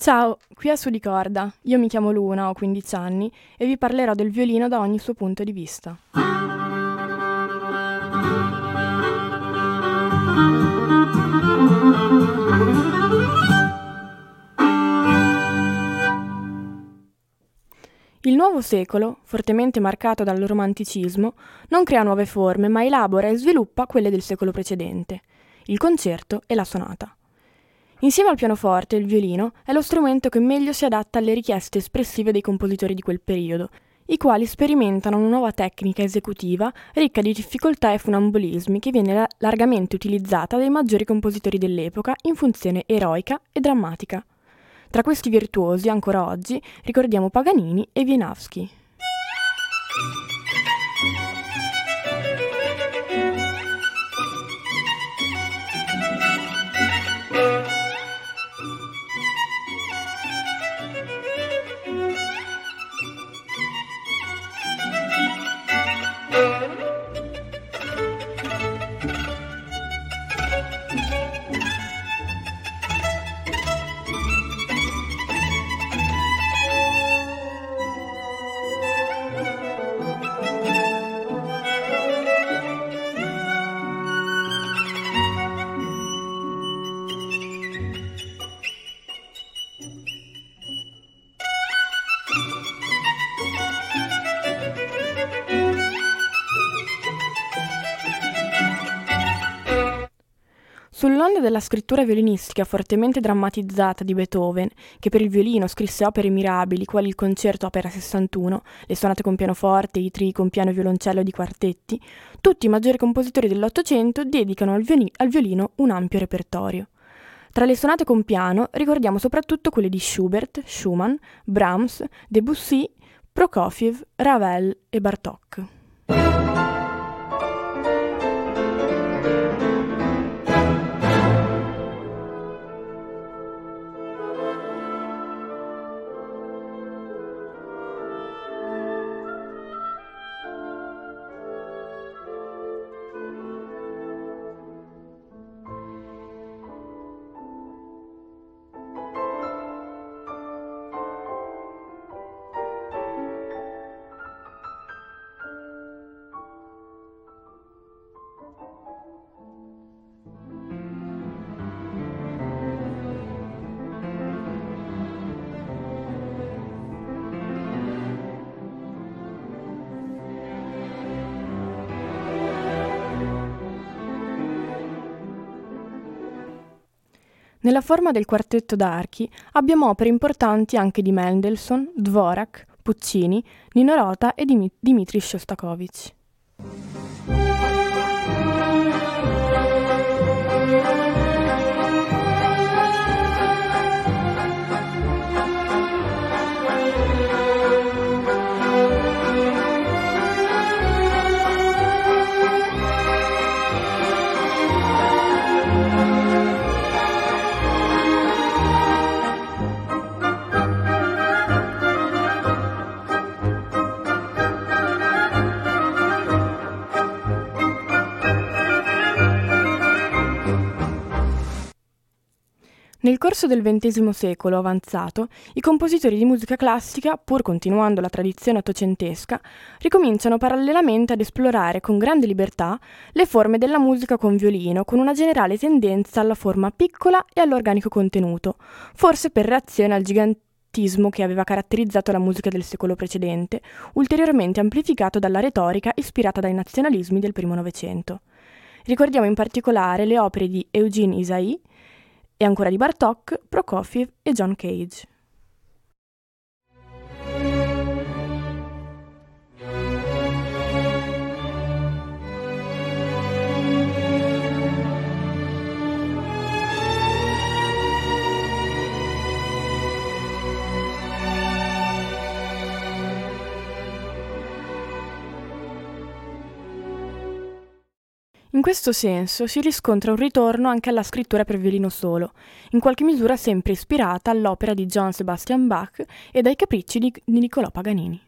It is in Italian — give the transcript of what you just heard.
Ciao, qui è Su di Corda. Io mi chiamo Luna, ho 15 anni e vi parlerò del violino da ogni suo punto di vista. Il nuovo secolo, fortemente marcato dal romanticismo, non crea nuove forme ma elabora e sviluppa quelle del secolo precedente, il concerto e la sonata. Insieme al pianoforte, il violino è lo strumento che meglio si adatta alle richieste espressive dei compositori di quel periodo, i quali sperimentano una nuova tecnica esecutiva ricca di difficoltà e funambolismi che viene largamente utilizzata dai maggiori compositori dell'epoca in funzione eroica e drammatica. Tra questi virtuosi, ancora oggi, ricordiamo Paganini e Wieniawski. Sull'onda della scrittura violinistica fortemente drammatizzata di Beethoven, che per il violino scrisse opere mirabili quali il concerto opera 61, le sonate con pianoforte, i trii con piano e violoncello di quartetti, tutti i maggiori compositori dell'Ottocento dedicano al violino un ampio repertorio. Tra le sonate con piano ricordiamo soprattutto quelle di Schubert, Schumann, Brahms, Debussy, Prokofiev, Ravel e Bartók. Nella forma del quartetto d'archi abbiamo opere importanti anche di Mendelssohn, Dvorak, Puccini, Nino Rota e Dmitrij Shostakovich. Nel corso del XX secolo avanzato, i compositori di musica classica, pur continuando la tradizione ottocentesca, ricominciano parallelamente ad esplorare con grande libertà le forme della musica con violino, con una generale tendenza alla forma piccola e all'organico contenuto, forse per reazione al gigantismo che aveva caratterizzato la musica del secolo precedente, ulteriormente amplificato dalla retorica ispirata dai nazionalismi del primo Novecento. Ricordiamo in particolare le opere di Eugène Ysaÿe, e ancora di Bartók, Prokofiev e John Cage. In questo senso si riscontra un ritorno anche alla scrittura per violino solo, in qualche misura sempre ispirata all'opera di Johann Sebastian Bach e ai capricci di Niccolò Paganini.